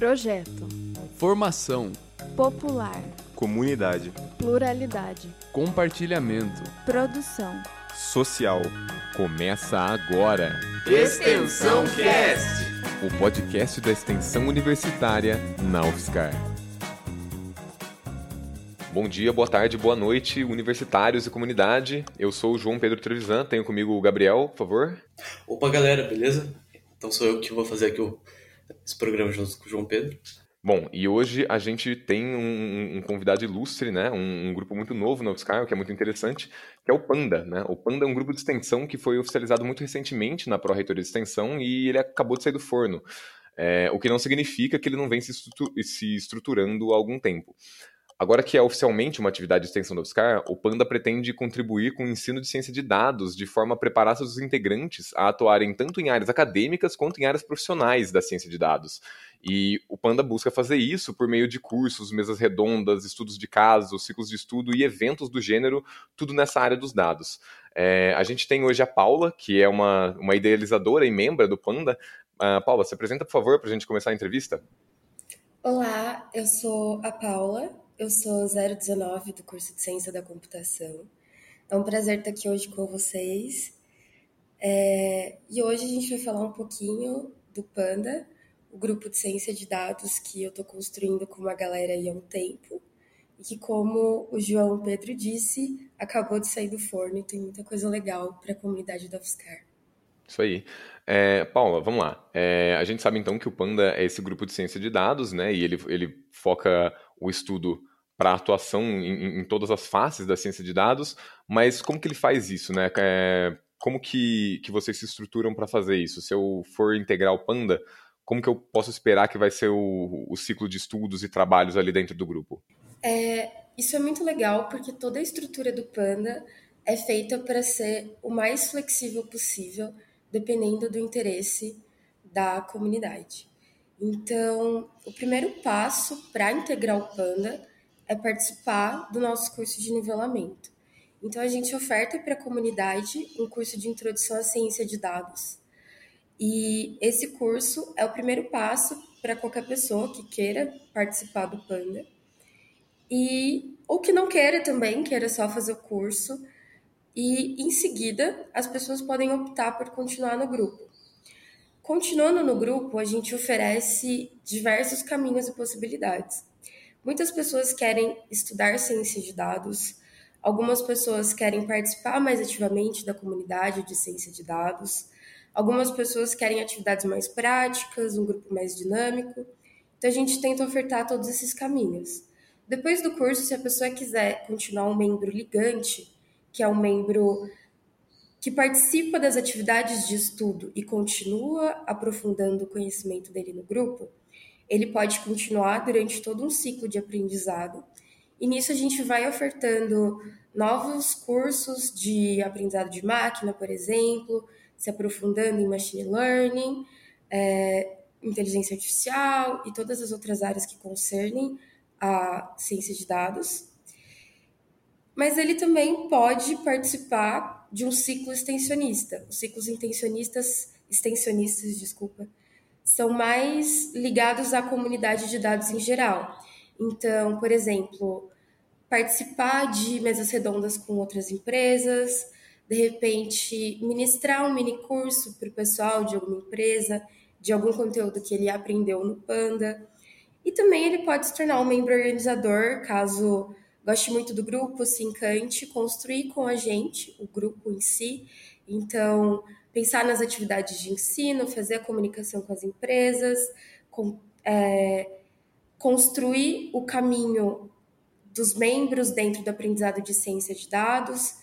Projeto. Formação. Popular. Comunidade. Pluralidade. Compartilhamento. Produção. Social. Começa agora. Extensão Cast, o podcast da Extensão Universitária na UFSCar. Bom dia, boa tarde, boa noite, universitários e comunidade. Eu sou o João Pedro Trevisan, tenho comigo o Gabriel, por favor. Opa, galera, beleza? Então sou eu que vou fazer aqui esse programa junto com o João Pedro. Bom, e hoje a gente tem um convidado ilustre, né? Um grupo muito novo no UFSCar, que é muito interessante, que é o Panda, né? O Panda é um grupo de extensão que foi oficializado muito recentemente na Pró-Reitoria de Extensão e ele acabou de sair do forno, o que não significa que ele não vem se estruturando há algum tempo. Agora que é oficialmente uma atividade de extensão da UFSCar, o Panda pretende contribuir com o ensino de ciência de dados de forma a preparar seus integrantes a atuarem tanto em áreas acadêmicas quanto em áreas profissionais da ciência de dados. E o Panda busca fazer isso por meio de cursos, mesas redondas, estudos de casos, ciclos de estudo e eventos do gênero, tudo nessa área dos dados. A gente tem hoje a Paula, que é uma idealizadora e membro do Panda. Paula, se apresenta, por favor, para a gente começar a entrevista. Olá, eu sou a Paula. Eu sou 019 do curso de Ciência da Computação. É um prazer estar aqui hoje com vocês. E hoje a gente vai falar um pouquinho do Panda, o grupo de ciência de dados que eu estou construindo com uma galera aí há um tempo, e que, como o João Pedro disse, acabou de sair do forno e tem muita coisa legal para a comunidade da UFSCar. Isso aí. Paula, vamos lá. A gente sabe então que o Panda é esse grupo de ciência de dados, né? E ele foca o estudo para atuação em todas as faces da ciência de dados, mas como que ele faz isso, né? Como que vocês se estruturam para fazer isso? Se eu for integrar o Panda, como que eu posso esperar que vai ser o ciclo de estudos e trabalhos ali dentro do grupo? Isso é muito legal, porque toda a estrutura do Panda é feita para ser o mais flexível possível, dependendo do interesse da comunidade. Então, o primeiro passo para integrar o Panda é participar do nosso curso de nivelamento. Então, a gente oferta para a comunidade um curso de introdução à ciência de dados. E esse curso é o primeiro passo para qualquer pessoa que queira participar do Panda. Ou que não queira também, queira só fazer o curso. E, em seguida, as pessoas podem optar por continuar no grupo. Continuando no grupo, a gente oferece diversos caminhos e possibilidades. Muitas pessoas querem estudar ciência de dados, algumas pessoas querem participar mais ativamente da comunidade de ciência de dados, algumas pessoas querem atividades mais práticas, um grupo mais dinâmico. Então, a gente tenta ofertar todos esses caminhos. Depois do curso, se a pessoa quiser continuar um membro ligante, que é um membro que participa das atividades de estudo e continua aprofundando o conhecimento dele no grupo, ele pode continuar durante todo um ciclo de aprendizado. E nisso a gente vai ofertando novos cursos de aprendizado de máquina, por exemplo, se aprofundando em machine learning, inteligência artificial e todas as outras áreas que concernem a ciência de dados. Mas ele também pode participar de um ciclo extensionista. Os ciclos extensionistas, são mais ligados à comunidade de dados em geral. Então, por exemplo, participar de mesas redondas com outras empresas, de repente ministrar um mini curso para o pessoal de alguma empresa, de algum conteúdo que ele aprendeu no Panda. E também ele pode se tornar um membro organizador, caso goste muito do grupo, se encante, construir com a gente o grupo em si. Então, pensar nas atividades de ensino, fazer a comunicação com as empresas, construir o caminho dos membros dentro do aprendizado de ciência de dados.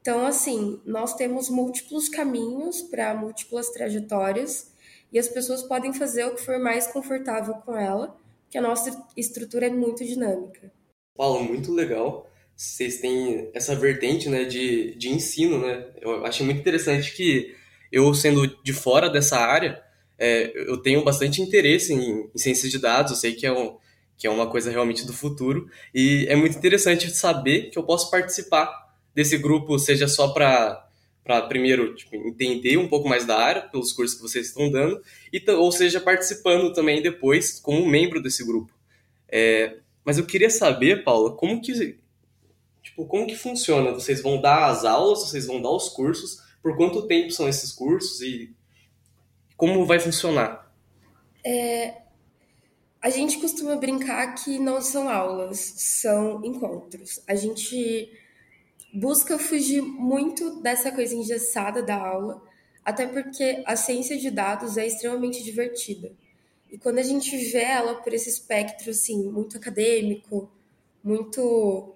Então, assim, nós temos múltiplos caminhos para múltiplas trajetórias e as pessoas podem fazer o que for mais confortável com ela, porque a nossa estrutura é muito dinâmica. Paulo, muito legal. Vocês têm essa vertente, né, de ensino, né? Eu achei muito interessante que eu, sendo de fora dessa área, eu tenho bastante interesse em ciências de dados. Eu sei que é uma coisa realmente do futuro. E é muito interessante saber que eu posso participar desse grupo, seja só para para primeiro entender um pouco mais da área pelos cursos que vocês estão dando, e, ou seja, participando também depois como membro desse grupo. Mas eu queria saber, Paula, como que funciona? Vocês vão dar as aulas, vocês vão dar os cursos, por quanto tempo são esses cursos e como vai funcionar? A gente costuma brincar que não são aulas, são encontros. A gente busca fugir muito dessa coisa engessada da aula, até porque a ciência de dados é extremamente divertida. E quando a gente vê ela por esse espectro assim, muito acadêmico, muito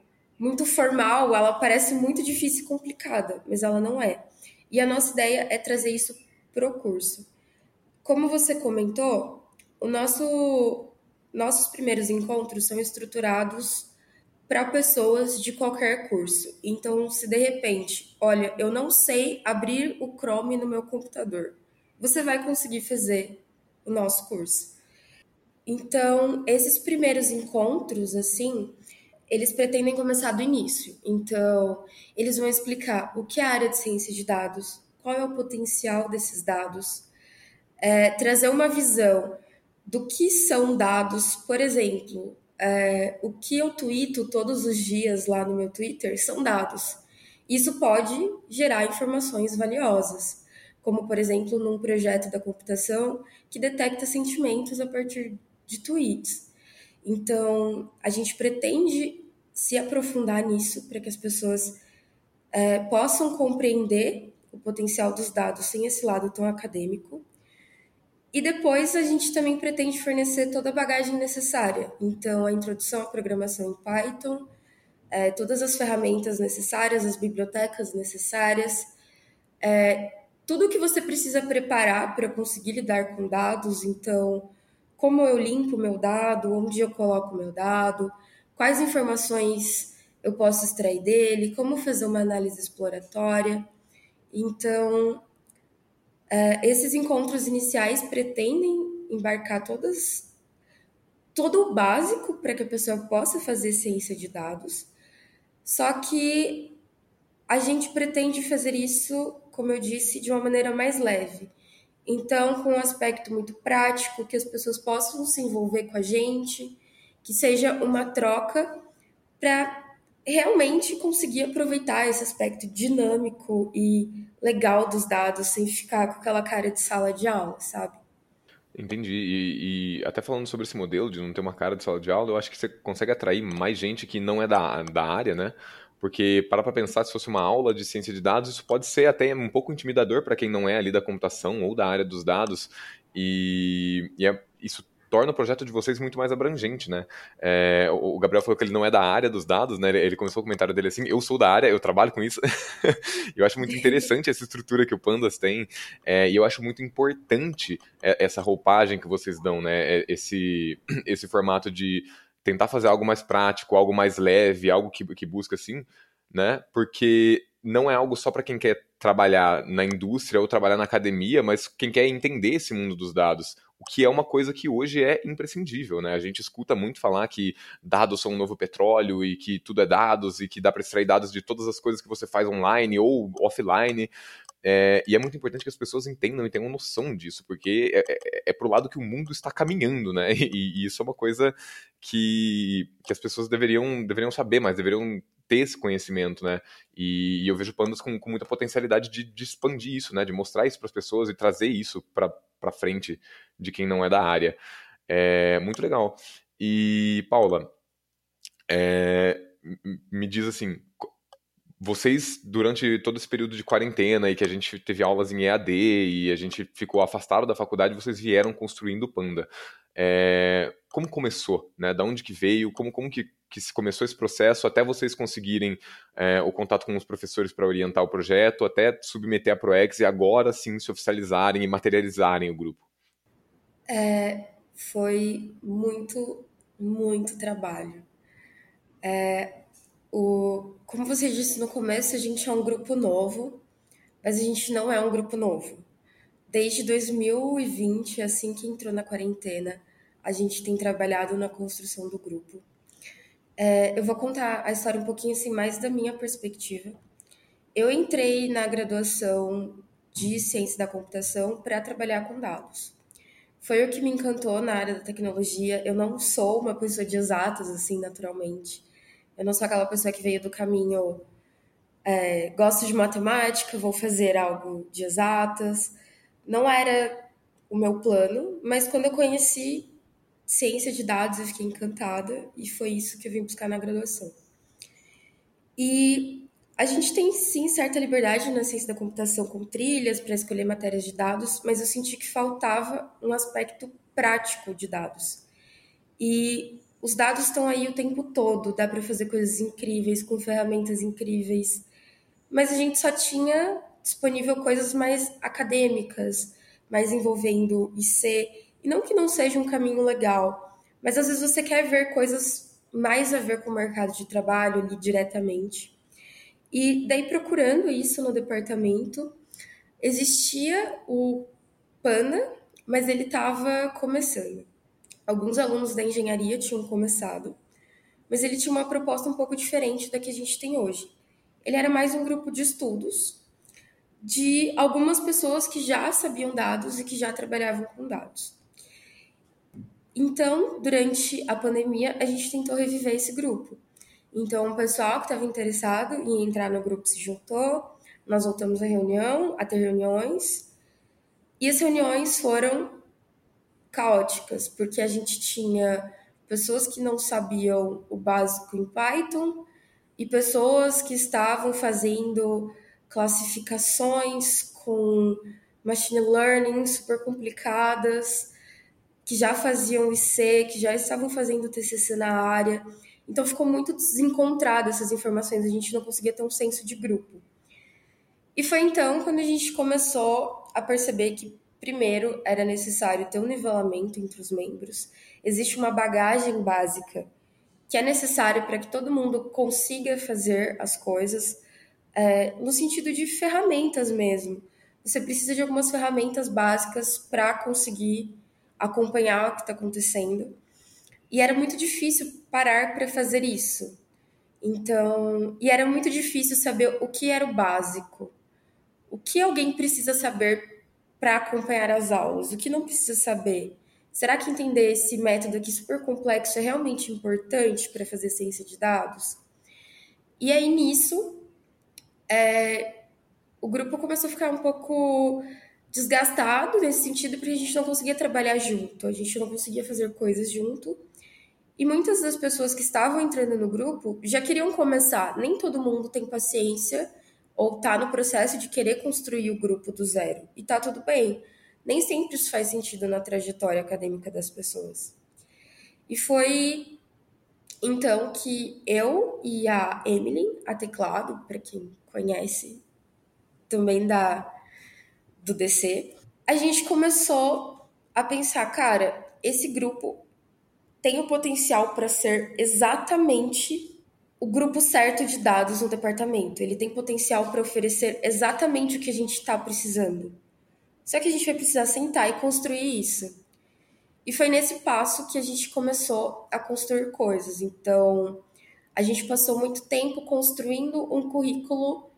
formal, ela parece muito difícil e complicada, mas ela não é. E a nossa ideia é trazer isso para o curso. Como você comentou, nossos primeiros encontros são estruturados para pessoas de qualquer curso. Então, se de repente, olha, eu não sei abrir o Chrome no meu computador, você vai conseguir fazer o nosso curso. Então, esses primeiros encontros, assim, eles pretendem começar do início. Então, eles vão explicar o que é a área de ciência de dados, qual é o potencial desses dados, trazer uma visão do que são dados. Por exemplo, o que eu tuito todos os dias lá no meu Twitter são dados. Isso pode gerar informações valiosas, como, por exemplo, num projeto da computação que detecta sentimentos a partir de tweets. Então, a gente pretende se aprofundar nisso para que as pessoas possam compreender o potencial dos dados sem esse lado tão acadêmico. E depois a gente também pretende fornecer toda a bagagem necessária. Então, a introdução à programação em Python, todas as ferramentas necessárias, as bibliotecas necessárias, tudo o que você precisa preparar para conseguir lidar com dados. Então, como eu limpo meu dado, onde eu coloco meu dado, quais informações eu posso extrair dele, como fazer uma análise exploratória. Então, esses encontros iniciais pretendem embarcar todo o básico para que a pessoa possa fazer ciência de dados, só que a gente pretende fazer isso, como eu disse, de uma maneira mais leve. Então, com um aspecto muito prático, que as pessoas possam se envolver com a gente, que seja uma troca para realmente conseguir aproveitar esse aspecto dinâmico e legal dos dados, sem ficar com aquela cara de sala de aula, sabe? Entendi. E até falando sobre esse modelo de não ter uma cara de sala de aula, eu acho que você consegue atrair mais gente que não é da área, né? Porque para pensar, se fosse uma aula de ciência de dados, isso pode ser até um pouco intimidador para quem não é ali da computação ou da área dos dados, e isso torna o projeto de vocês muito mais abrangente, né? O Gabriel falou que ele não é da área dos dados, né? Ele começou o comentário dele assim, eu sou da área, eu trabalho com isso. Eu acho muito interessante essa estrutura que o Pandas tem, e eu acho muito importante essa roupagem que vocês dão, né? Esse formato de tentar fazer algo mais prático, algo mais leve, algo que busca assim, né? Porque não é algo só para quem quer trabalhar na indústria ou trabalhar na academia, mas quem quer entender esse mundo dos dados, o que é uma coisa que hoje é imprescindível, né? A gente escuta muito falar que dados são um novo petróleo e que tudo é dados e que dá para extrair dados de todas as coisas que você faz online ou offline. E é muito importante que as pessoas entendam e tenham noção disso, porque é pro lado que o mundo está caminhando, né? E isso é uma coisa que as pessoas deveriam saber, mas deveriam ter esse conhecimento, né? E eu vejo Pandas com muita potencialidade de expandir isso, né? De mostrar isso para as pessoas e trazer isso para frente de quem não é da área. Muito legal. E, Paula, me diz assim, vocês, durante todo esse período de quarentena e que a gente teve aulas em EAD e a gente ficou afastado da faculdade, vocês vieram construindo o Panda. Como começou, né? Da onde que veio? Como que se começou esse processo até vocês conseguirem o contato com os professores para orientar o projeto, até submeter a ProEx e agora sim se oficializarem e materializarem o grupo? Foi muito, muito trabalho. Como você disse no começo, a gente é um grupo novo, mas a gente não é um grupo novo. Desde 2020, assim que entrou na quarentena, a gente tem trabalhado na construção do grupo. Eu vou contar a história um pouquinho assim, mais da minha perspectiva. Eu entrei na graduação de Ciência da Computação para trabalhar com dados. Foi o que me encantou na área da tecnologia. Eu não sou uma pessoa de exatas, assim, naturalmente. Eu não sou aquela pessoa que veio do caminho, gosto de matemática, vou fazer algo de exatas. Não era o meu plano, mas quando eu conheci ciência de dados, eu fiquei encantada e foi isso que eu vim buscar na graduação. E a gente tem, sim, certa liberdade na ciência da computação com trilhas para escolher matérias de dados, mas eu senti que faltava um aspecto prático de dados. E os dados estão aí o tempo todo, dá para fazer coisas incríveis, com ferramentas incríveis, mas a gente só tinha disponível coisas mais acadêmicas, mais envolvendo IC, e não que não seja um caminho legal, mas às vezes você quer ver coisas mais a ver com o mercado de trabalho ali diretamente. E daí, procurando isso no departamento, existia o Panda, mas ele estava começando. Alguns alunos da engenharia tinham começado, mas ele tinha uma proposta um pouco diferente da que a gente tem hoje. Ele era mais um grupo de estudos de algumas pessoas que já sabiam dados e que já trabalhavam com dados. Então, durante a pandemia, a gente tentou reviver esse grupo. Então, o pessoal que estava interessado em entrar no grupo se juntou, nós voltamos à reunião, a ter reuniões, e as reuniões foram caóticas, porque a gente tinha pessoas que não sabiam o básico em Python e pessoas que estavam fazendo classificações com machine learning super complicadas, que já faziam IC, que já estavam fazendo TCC na área. Então, ficou muito desencontrada essas informações, a gente não conseguia ter um senso de grupo. E foi então quando a gente começou a perceber que, primeiro, era necessário ter um nivelamento entre os membros. Existe uma bagagem básica que é necessária para que todo mundo consiga fazer as coisas, no sentido de ferramentas mesmo. Você precisa de algumas ferramentas básicas para conseguir acompanhar o que está acontecendo. E era muito difícil parar para fazer isso. Então, e era muito difícil saber o que era o básico. O que alguém precisa saber para acompanhar as aulas? O que não precisa saber? Será que entender esse método aqui super complexo é realmente importante para fazer ciência de dados? E aí, nisso, o grupo começou a ficar um pouco desgastado nesse sentido, porque a gente não conseguia trabalhar junto, a gente não conseguia fazer coisas junto, e muitas das pessoas que estavam entrando no grupo já queriam começar, nem todo mundo tem paciência ou está no processo de querer construir o grupo do zero, e está tudo bem, nem sempre isso faz sentido na trajetória acadêmica das pessoas. E foi então que eu e a Emily, a Teclado, para quem conhece também do DC, a gente começou a pensar, cara, esse grupo tem o potencial para ser exatamente o grupo certo de dados no departamento. Ele tem potencial para oferecer exatamente o que a gente está precisando. Só que a gente vai precisar sentar e construir isso. E foi nesse passo que a gente começou a construir coisas. Então, a gente passou muito tempo construindo um currículo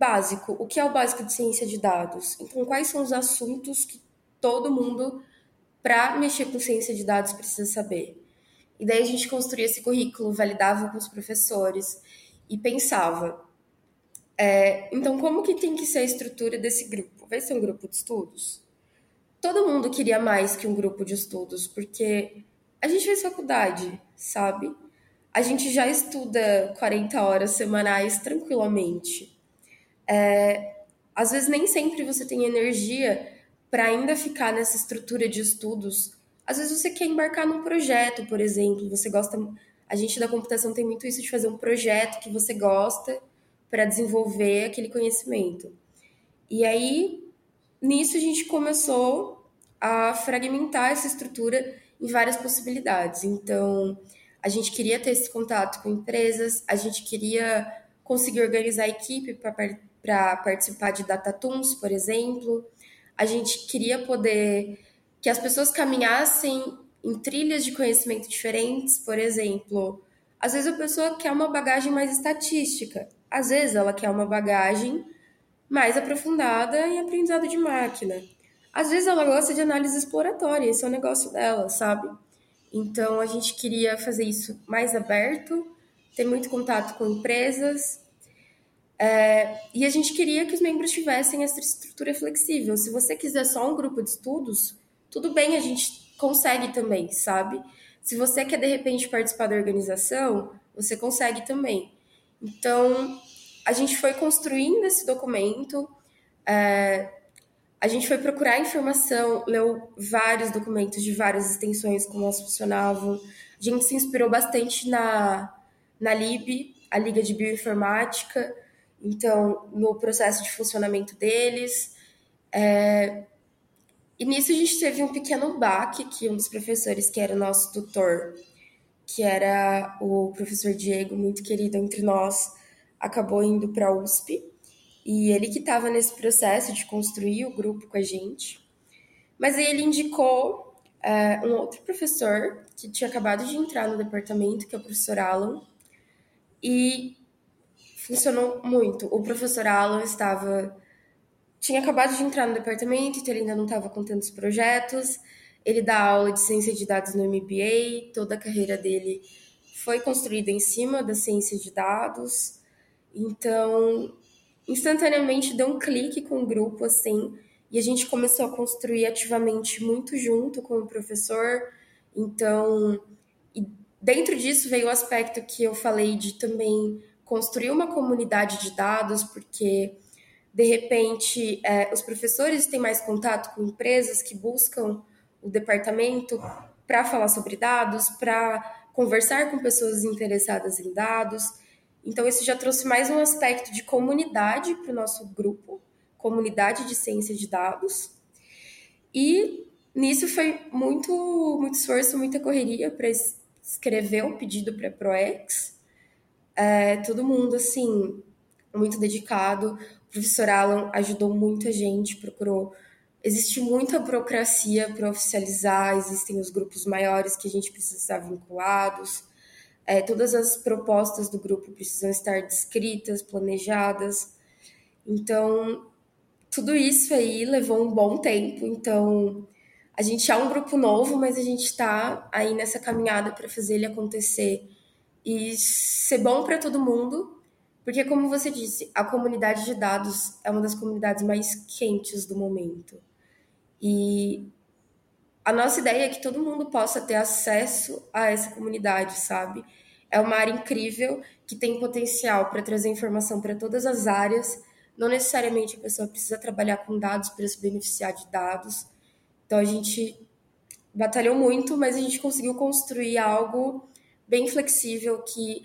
básico. O que é o básico de ciência de dados? Então, quais são os assuntos que todo mundo, para mexer com ciência de dados, precisa saber? E daí a gente construía esse currículo, validava com os professores e pensava, então, como que tem que ser a estrutura desse grupo? Vai ser um grupo de estudos? Todo mundo queria mais que um grupo de estudos, porque a gente fez faculdade, sabe? A gente já estuda 40 horas semanais tranquilamente. Às vezes, nem sempre você tem energia para ainda ficar nessa estrutura de estudos. Às vezes, você quer embarcar num projeto, por exemplo. Você gosta. A gente da computação tem muito isso de fazer um projeto que você gosta para desenvolver aquele conhecimento. E aí, nisso, a gente começou a fragmentar essa estrutura em várias possibilidades. Então, a gente queria ter esse contato com empresas, a gente queria conseguir organizar a equipe para participar de Datatoons, por exemplo. A gente queria poder que as pessoas caminhassem em trilhas de conhecimento diferentes, por exemplo. Às vezes, a pessoa quer uma bagagem mais estatística. Às vezes ela quer uma bagagem mais aprofundada em aprendizado de máquina. Às vezes ela gosta de análise exploratória, esse é o negócio dela, sabe? Então a gente queria fazer isso mais aberto, ter muito contato com empresas, e a gente queria que os membros tivessem essa estrutura flexível. Se você quiser só um grupo de estudos, tudo bem, a gente consegue também, sabe? Se você quer, de repente, participar da organização, você consegue também. Então, a gente foi construindo esse documento, a gente foi procurar informação, leu vários documentos de várias extensões, como elas funcionavam. A gente se inspirou bastante na LIB, a Liga de Bioinformática, então, no processo de funcionamento deles. E nisso a gente teve um pequeno baque, que um dos professores, que era o nosso tutor, que era o professor Diego, muito querido entre nós, acabou indo para a USP, e ele que estava nesse processo de construir o grupo com a gente. Mas aí ele indicou um outro professor que tinha acabado de entrar no departamento, que é o professor Alan, e funcionou muito. O professor Alan tinha acabado de entrar no departamento, então ele ainda não estava com tantos projetos. Ele dá aula de ciência de dados no MBA, toda a carreira dele foi construída em cima da ciência de dados. Então, instantaneamente deu um clique com o grupo, assim, e a gente começou a construir ativamente muito junto com o professor. Então, e dentro disso veio o aspecto que eu falei de também construir uma comunidade de dados, porque, de repente, os professores têm mais contato com empresas que buscam o departamento para falar sobre dados, para conversar com pessoas interessadas em dados. Então, isso já trouxe mais um aspecto de comunidade para o nosso grupo, comunidade de ciência de dados. E nisso foi muito, muito esforço, muita correria para escrever o pedido para a ProEx. Todo mundo, assim, muito dedicado. O professor Alan ajudou muita gente, procurou. Existe muita burocracia para oficializar, existem os grupos maiores que a gente precisa estar vinculados. Todas as propostas do grupo precisam estar descritas, planejadas. Então, tudo isso aí levou um bom tempo. Então, a gente é um grupo novo, mas a gente está aí nessa caminhada para fazer ele acontecer e ser bom para todo mundo, porque, como você disse, a comunidade de dados é uma das comunidades mais quentes do momento. E a nossa ideia é que todo mundo possa ter acesso a essa comunidade, sabe? É uma área incrível que tem potencial para trazer informação para todas as áreas. Não necessariamente a pessoa precisa trabalhar com dados para se beneficiar de dados. Então, a gente batalhou muito, mas a gente conseguiu construir algo bem flexível que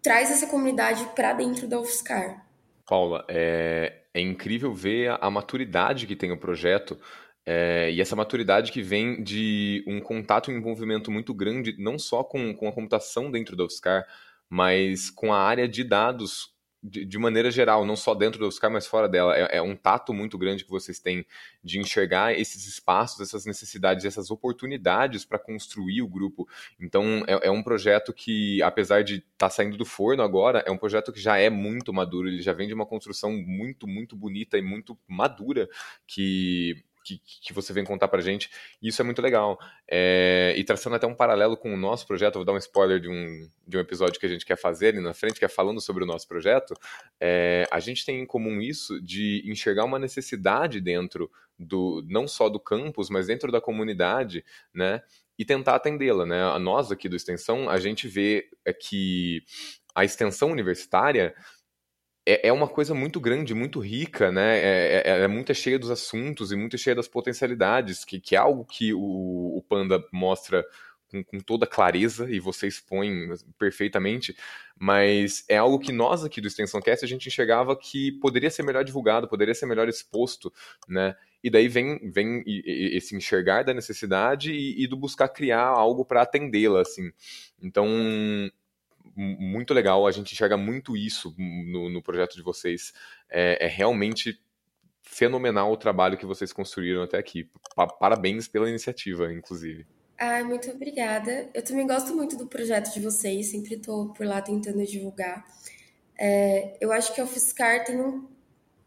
traz essa comunidade para dentro da UFSCar. Paula, é incrível ver a maturidade que tem o projeto. E essa maturidade que vem de um contato e um envolvimento muito grande, não só com a computação dentro da UFSCar, mas com a área de dados de maneira geral, não só dentro da UFSCar, mas fora dela. É um tato muito grande que vocês têm de enxergar esses espaços, essas necessidades, essas oportunidades para construir o grupo. Então, é um projeto que, apesar de estar saindo do forno agora, é um projeto que já é muito maduro, ele já vem de uma construção muito, muito bonita e muito madura que você vem contar pra gente, e isso é muito legal. E traçando até um paralelo com o nosso projeto, vou dar um spoiler de um episódio que a gente quer fazer ali na frente, que é falando sobre o nosso projeto, a gente tem em comum isso de enxergar uma necessidade dentro não só do campus, mas dentro da comunidade, né, e tentar atendê-la, né. Nós aqui do Extensão, a gente vê que a extensão universitária é uma coisa muito grande, muito rica, né? É muito cheia dos assuntos e muito cheia das potencialidades, que é algo que o Panda mostra com toda clareza e você expõe perfeitamente, mas é algo que nós aqui do Extensão Cast a gente enxergava que poderia ser melhor divulgado, poderia ser melhor exposto, né? E daí vem esse enxergar da necessidade e do buscar criar algo para atendê-la, assim. Então, muito legal, a gente enxerga muito isso no projeto de vocês. É realmente fenomenal o trabalho que vocês construíram até aqui. Parabéns pela iniciativa, inclusive. Muito obrigada. Eu também gosto muito do projeto de vocês, sempre estou por lá tentando divulgar. Eu acho que a UFSCar tem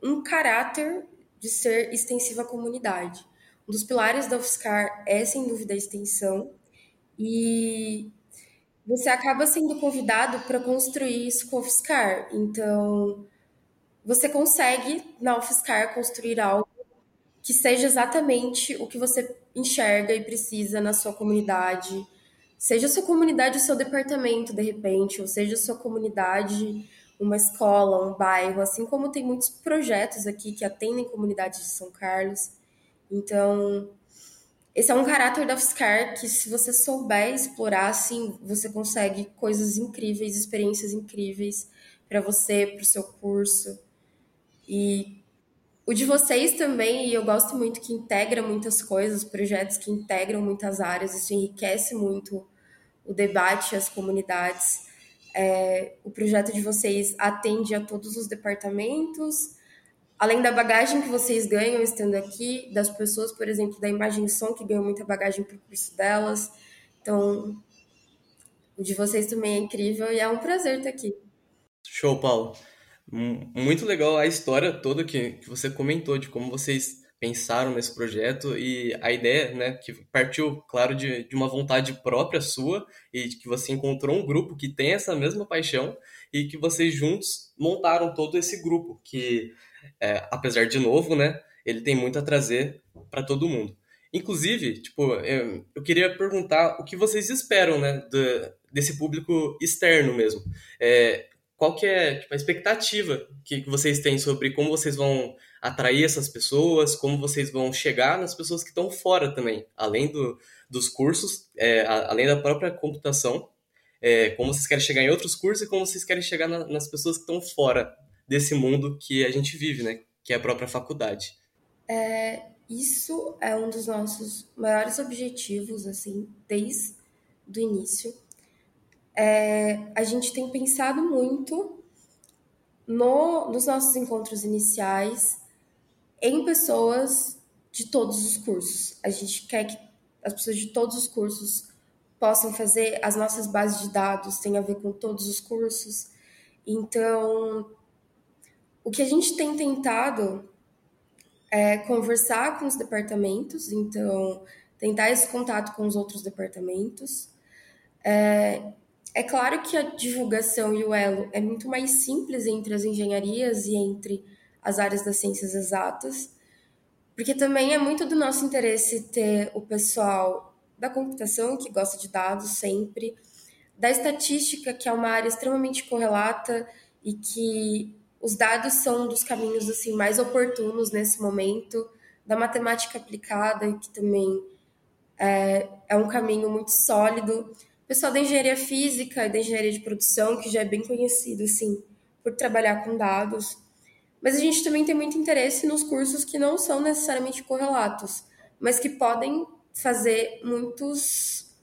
um caráter de ser extensiva à comunidade. Um dos pilares da UFSCar é, sem dúvida, a extensão, e você acaba sendo convidado para construir isso com a UFSCar. Então, você consegue, na UFSCar, construir algo que seja exatamente o que você enxerga e precisa na sua comunidade, seja a sua comunidade o seu departamento, de repente, ou seja a sua comunidade uma escola, um bairro, assim como tem muitos projetos aqui que atendem comunidades de São Carlos. Então, esse é um caráter da UFSCar que, se você souber explorar, assim, você consegue coisas incríveis, experiências incríveis para você, para o seu curso. E o de vocês também, e eu gosto muito, que integra muitas coisas, projetos que integram muitas áreas, isso enriquece muito o debate, as comunidades. O projeto de vocês atende a todos os departamentos, além da bagagem que vocês ganham estando aqui, das pessoas, por exemplo, da imagem e som, que ganham muita bagagem para o curso delas. Então, o de vocês também é incrível e é um prazer estar aqui. Show, Paulo. Muito legal a história toda que você comentou, de como vocês pensaram nesse projeto e a ideia, né, que partiu, claro, de uma vontade própria sua e que você encontrou um grupo que tem essa mesma paixão e que vocês juntos montaram todo esse grupo, que... apesar de novo, né, ele tem muito a trazer para todo mundo. Inclusive, tipo, eu queria perguntar o que vocês esperam, né, desse público externo mesmo. Qual que é, tipo, a expectativa que vocês têm sobre como vocês vão atrair essas pessoas, como vocês vão chegar nas pessoas que estão fora também, além dos cursos, além da própria computação, como vocês querem chegar em outros cursos e como vocês querem chegar nas pessoas que estão fora desse mundo que a gente vive, né? Que é a própria faculdade. Isso é um dos nossos maiores objetivos, assim, desde o início. A gente tem pensado muito nos nossos encontros iniciais em pessoas de todos os cursos. A gente quer que as pessoas de todos os cursos possam fazer as nossas bases de dados, tem a ver com todos os cursos. Então, o que a gente tem tentado é conversar com os departamentos, então tentar esse contato com os outros departamentos. É claro que a divulgação e o elo é muito mais simples entre as engenharias e entre as áreas das ciências exatas, porque também é muito do nosso interesse ter o pessoal da computação, que gosta de dados sempre, da estatística, que é uma área extremamente correlata e que... os dados são um dos caminhos, assim, mais oportunos nesse momento, da matemática aplicada, que também é um caminho muito sólido. O pessoal da engenharia física e da engenharia de produção, que já é bem conhecido, assim, por trabalhar com dados. Mas a gente também tem muito interesse nos cursos que não são necessariamente correlatos, mas que podem fazer muitos...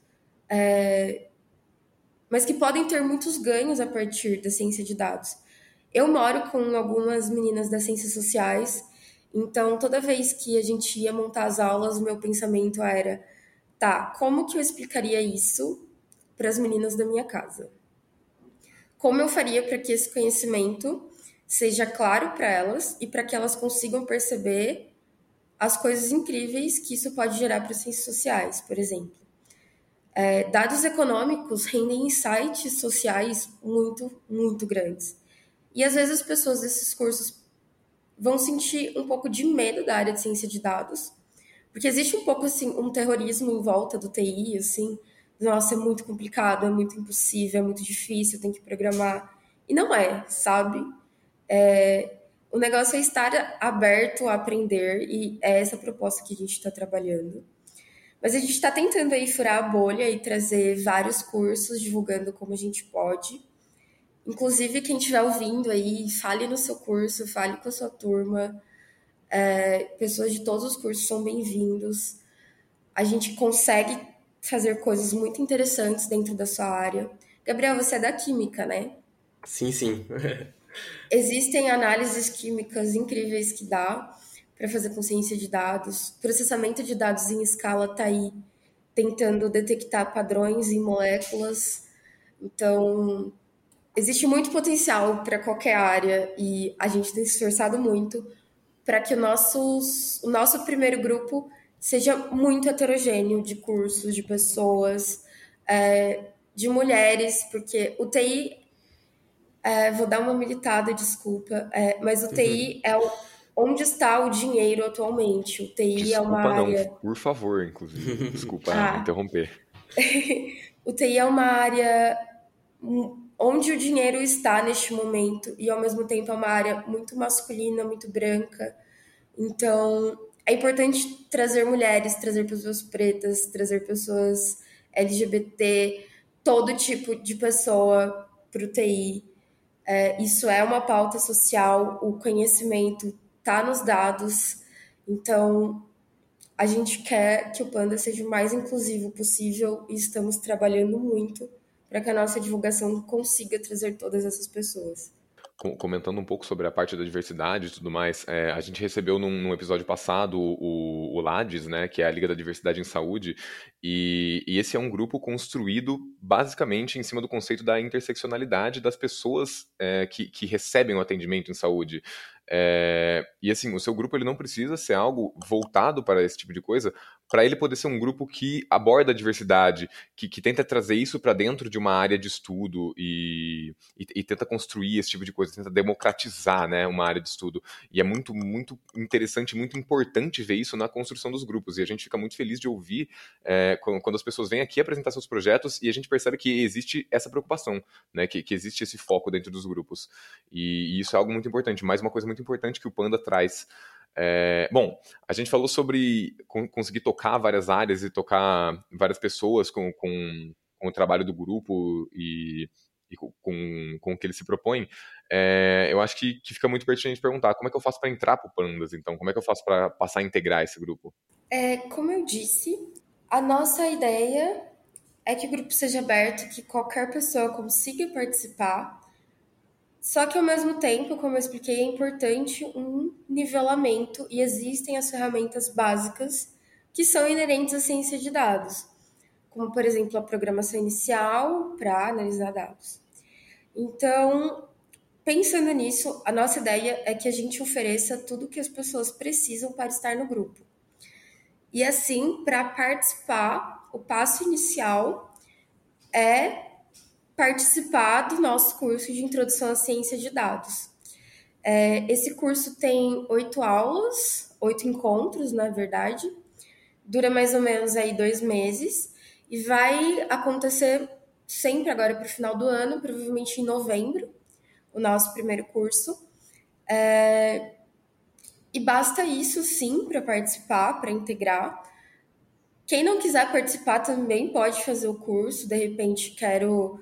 mas que podem ter muitos ganhos a partir da ciência de dados. Eu moro com algumas meninas das ciências sociais, então toda vez que a gente ia montar as aulas, o meu pensamento era, tá, como que eu explicaria isso para as meninas da minha casa? Como eu faria para que esse conhecimento seja claro para elas e para que elas consigam perceber as coisas incríveis que isso pode gerar para as ciências sociais, por exemplo? Dados econômicos rendem insights sociais muito, muito grandes. E, às vezes, as pessoas desses cursos vão sentir um pouco de medo da área de ciência de dados, porque existe um pouco, assim, um terrorismo em volta do TI, assim, nossa, é muito complicado, é muito impossível, é muito difícil, tem que programar. E não é, sabe? O negócio é estar aberto a aprender, e é essa a proposta que a gente está trabalhando. Mas a gente está tentando aí furar a bolha e trazer vários cursos, divulgando como a gente pode. Inclusive, quem estiver ouvindo aí, fale no seu curso, fale com a sua turma. Pessoas de todos os cursos são bem-vindos. A gente consegue fazer coisas muito interessantes dentro da sua área. Gabriel, você é da química, né? Sim. Existem análises químicas incríveis que dá para fazer com ciência de dados. Processamento de dados em escala está aí, tentando detectar padrões em moléculas. Então... Existe muito potencial para qualquer área e a gente tem se esforçado muito para que o nosso primeiro grupo seja muito heterogêneo de cursos, de pessoas, de mulheres, porque o TI... vou dar uma militada, desculpa, mas o TI é onde está o dinheiro atualmente. O TI é uma área... por favor, inclusive. Desculpa interromper. O TI é uma área onde o dinheiro está neste momento e, ao mesmo tempo, é uma área muito masculina, muito branca. Então, é importante trazer mulheres, trazer pessoas pretas, trazer pessoas LGBT, todo tipo de pessoa para o TI. Isso é uma pauta social, o conhecimento está nos dados, então a gente quer que o Panda seja o mais inclusivo possível e estamos trabalhando muito para que a nossa divulgação consiga trazer todas essas pessoas. Comentando um pouco sobre a parte da diversidade e tudo mais, a gente recebeu num episódio passado o LADES, né, que é a Liga da Diversidade em Saúde, e esse é um grupo construído basicamente em cima do conceito da interseccionalidade das pessoas que recebem o atendimento em saúde. E assim, o seu grupo ele não precisa ser algo voltado para esse tipo de coisa, para ele poder ser um grupo que aborda a diversidade, que tenta trazer isso para dentro de uma área de estudo e tenta construir esse tipo de coisa, tenta democratizar, né, uma área de estudo. E é muito, muito interessante, muito importante ver isso na construção dos grupos. E a gente fica muito feliz de ouvir quando as pessoas vêm aqui apresentar seus projetos e a gente percebe que existe essa preocupação, né, que existe esse foco dentro dos grupos. E isso é algo muito importante, mais uma coisa muito importante que o Panda traz. Bom, a gente falou sobre conseguir tocar várias áreas e tocar várias pessoas com o trabalho do grupo e com o que ele se propõe. Eu acho que fica muito pertinente perguntar como é que eu faço para entrar para o Pandas, então? Como é que eu faço para passar a integrar esse grupo? Como eu disse, a nossa ideia é que o grupo seja aberto, que qualquer pessoa consiga participar. Só que, ao mesmo tempo, como eu expliquei, é importante um nivelamento e existem as ferramentas básicas que são inerentes à ciência de dados, como, por exemplo, a programação inicial para analisar dados. Então, pensando nisso, a nossa ideia é que a gente ofereça tudo o que as pessoas precisam para estar no grupo. E, assim, para participar, o passo inicial é participar do nosso curso de Introdução à Ciência de Dados. Esse curso tem 8 aulas, 8 encontros, na verdade, dura mais ou menos aí 2 meses e vai acontecer sempre agora para o final do ano, provavelmente em novembro, o nosso primeiro curso. E basta isso, sim, para participar, para integrar. Quem não quiser participar também pode fazer o curso, de repente quero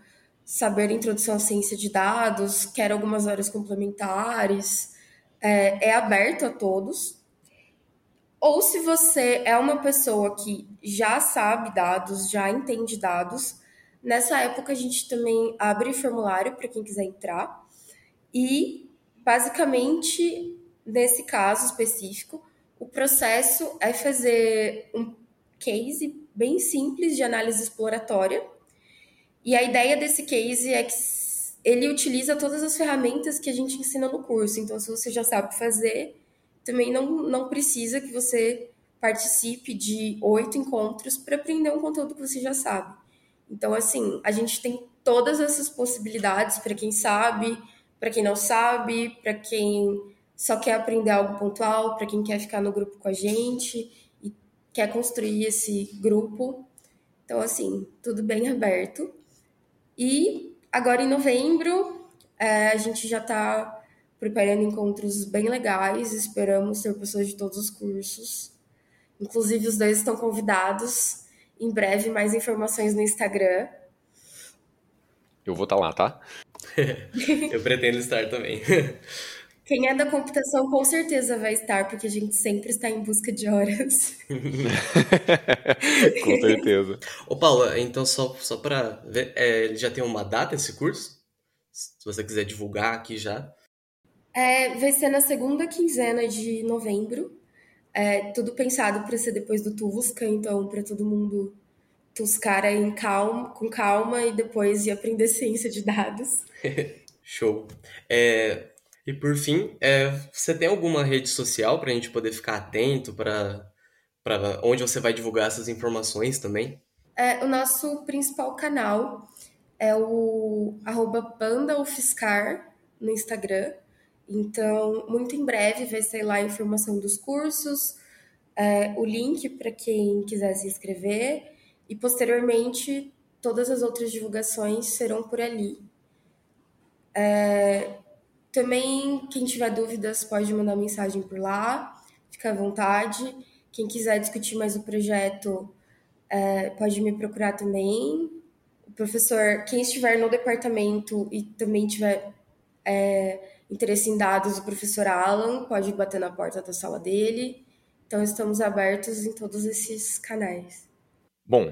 saber introdução à ciência de dados, quer algumas horas complementares, é aberto a todos. Ou se você é uma pessoa que já sabe dados, já entende dados, nessa época a gente também abre formulário para quem quiser entrar. E, basicamente, nesse caso específico, o processo é fazer um case bem simples de análise exploratória. E a ideia desse case é que ele utiliza todas as ferramentas que a gente ensina no curso. Então, se você já sabe fazer, também não precisa que você participe de 8 encontros para aprender um conteúdo que você já sabe. Então, assim, a gente tem todas essas possibilidades para quem sabe, para quem não sabe, para quem só quer aprender algo pontual, para quem quer ficar no grupo com a gente e quer construir esse grupo. Então, assim, tudo bem aberto. E agora em novembro, a gente já está preparando encontros bem legais, esperamos ter pessoas de todos os cursos, inclusive os 2 estão convidados, em breve mais informações no Instagram. Eu vou estar lá, tá? Eu pretendo estar também. Quem é da computação com certeza vai estar, porque a gente sempre está em busca de horas. Com certeza. Ô, Paula, então só para ver, ele já tem uma data esse curso? Se você quiser divulgar aqui já. Vai ser na segunda quinzena de novembro. Tudo pensado para ser depois do TUVSCA, então para todo mundo os caras com calma e depois ia aprender ciência de dados. Show. E por fim, você tem alguma rede social para a gente poder ficar atento para onde você vai divulgar essas informações também? O nosso principal canal é o @PandaUFSCar no Instagram. Então, muito em breve vai sair lá a informação dos cursos, o link para quem quiser se inscrever e, posteriormente, todas as outras divulgações serão por ali. Também, quem tiver dúvidas pode mandar mensagem por lá, fica à vontade. Quem quiser discutir mais o projeto pode me procurar também. O professor, quem estiver no departamento e também tiver interesse em dados, o professor Alan pode bater na porta da sala dele. Então, estamos abertos em todos esses canais. Bom,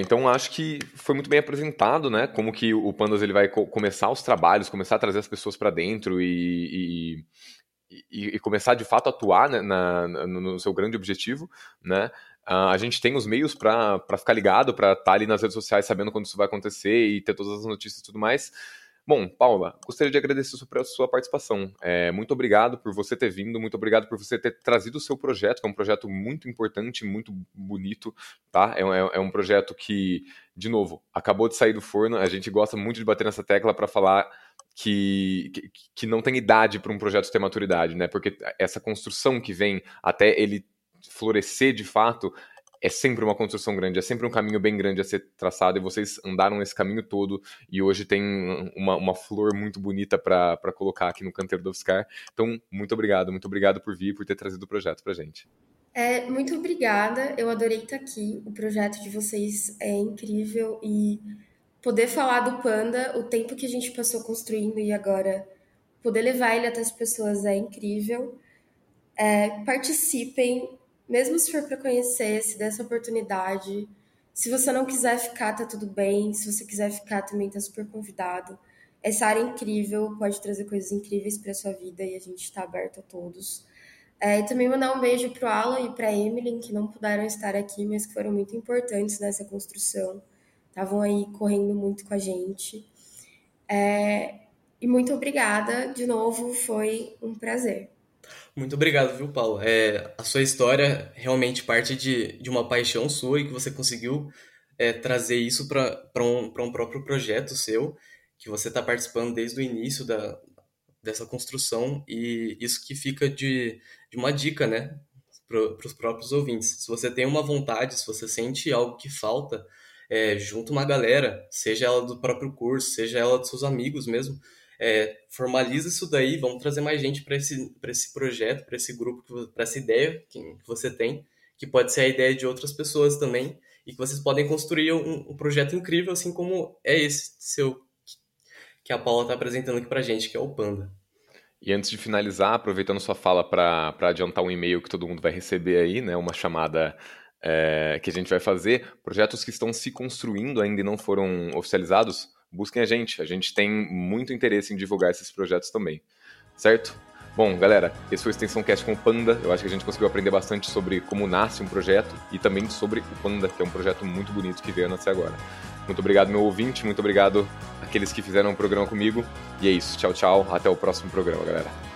então acho que foi muito bem apresentado, né? Como que o Pandas ele vai começar os trabalhos, começar a trazer as pessoas para dentro e começar de fato a atuar, né, no seu grande objetivo, né? A gente tem os meios para ficar ligado, para estar ali nas redes sociais sabendo quando isso vai acontecer e ter todas as notícias e tudo mais. Bom, Paula, gostaria de agradecer a sua participação. Muito obrigado por você ter vindo, muito obrigado por você ter trazido o seu projeto, que é um projeto muito importante, muito bonito, tá? É um projeto que, de novo, acabou de sair do forno, a gente gosta muito de bater nessa tecla para falar que não tem idade para um projeto ter maturidade, né? Porque essa construção que vem até ele florescer de fato é sempre uma construção grande, é sempre um caminho bem grande a ser traçado, e vocês andaram nesse caminho todo, e hoje tem uma flor muito bonita para colocar aqui no canteiro do UFSCar. Então, muito obrigado por vir, por ter trazido o projeto pra gente. Muito obrigada, eu adorei estar aqui, o projeto de vocês é incrível, e poder falar do Panda, o tempo que a gente passou construindo, e agora poder levar ele até as pessoas é incrível. Participem, mesmo se for para conhecer, se der essa oportunidade. Se você não quiser ficar, tá tudo bem. Se você quiser ficar, também tá super convidado. Essa área é incrível, pode trazer coisas incríveis para sua vida e a gente está aberto a todos. E também mandar um beijo pro Alan e pra Emily, que não puderam estar aqui, mas que foram muito importantes nessa construção. Estavam aí correndo muito com a gente. E muito obrigada, de novo, foi um prazer. Muito obrigado, viu, Paulo? A sua história realmente parte de uma paixão sua e que você conseguiu trazer isso para um próprio projeto seu, que você está participando desde o início dessa construção, e isso que fica de uma dica, né, para os próprios ouvintes. Se você tem uma vontade, se você sente algo que falta, junta uma galera, seja ela do próprio curso, seja ela dos seus amigos mesmo. Formaliza isso daí, vamos trazer mais gente para esse projeto, para esse grupo, para essa ideia que você tem, que pode ser a ideia de outras pessoas também, e que vocês podem construir um projeto incrível, assim como é esse seu que a Paula está apresentando aqui para a gente, que é o Panda. E antes de finalizar, aproveitando sua fala para adiantar um e-mail que todo mundo vai receber aí, né, uma chamada que a gente vai fazer, projetos que estão se construindo ainda e não foram oficializados, busquem a gente tem muito interesse em divulgar esses projetos também, certo? Bom, galera, esse foi o Extensão Cast com o Panda, eu acho que a gente conseguiu aprender bastante sobre como nasce um projeto e também sobre o Panda, que é um projeto muito bonito que veio a nascer agora. Muito obrigado, meu ouvinte, muito obrigado àqueles que fizeram o programa comigo, e é isso, tchau, tchau, até o próximo programa, galera.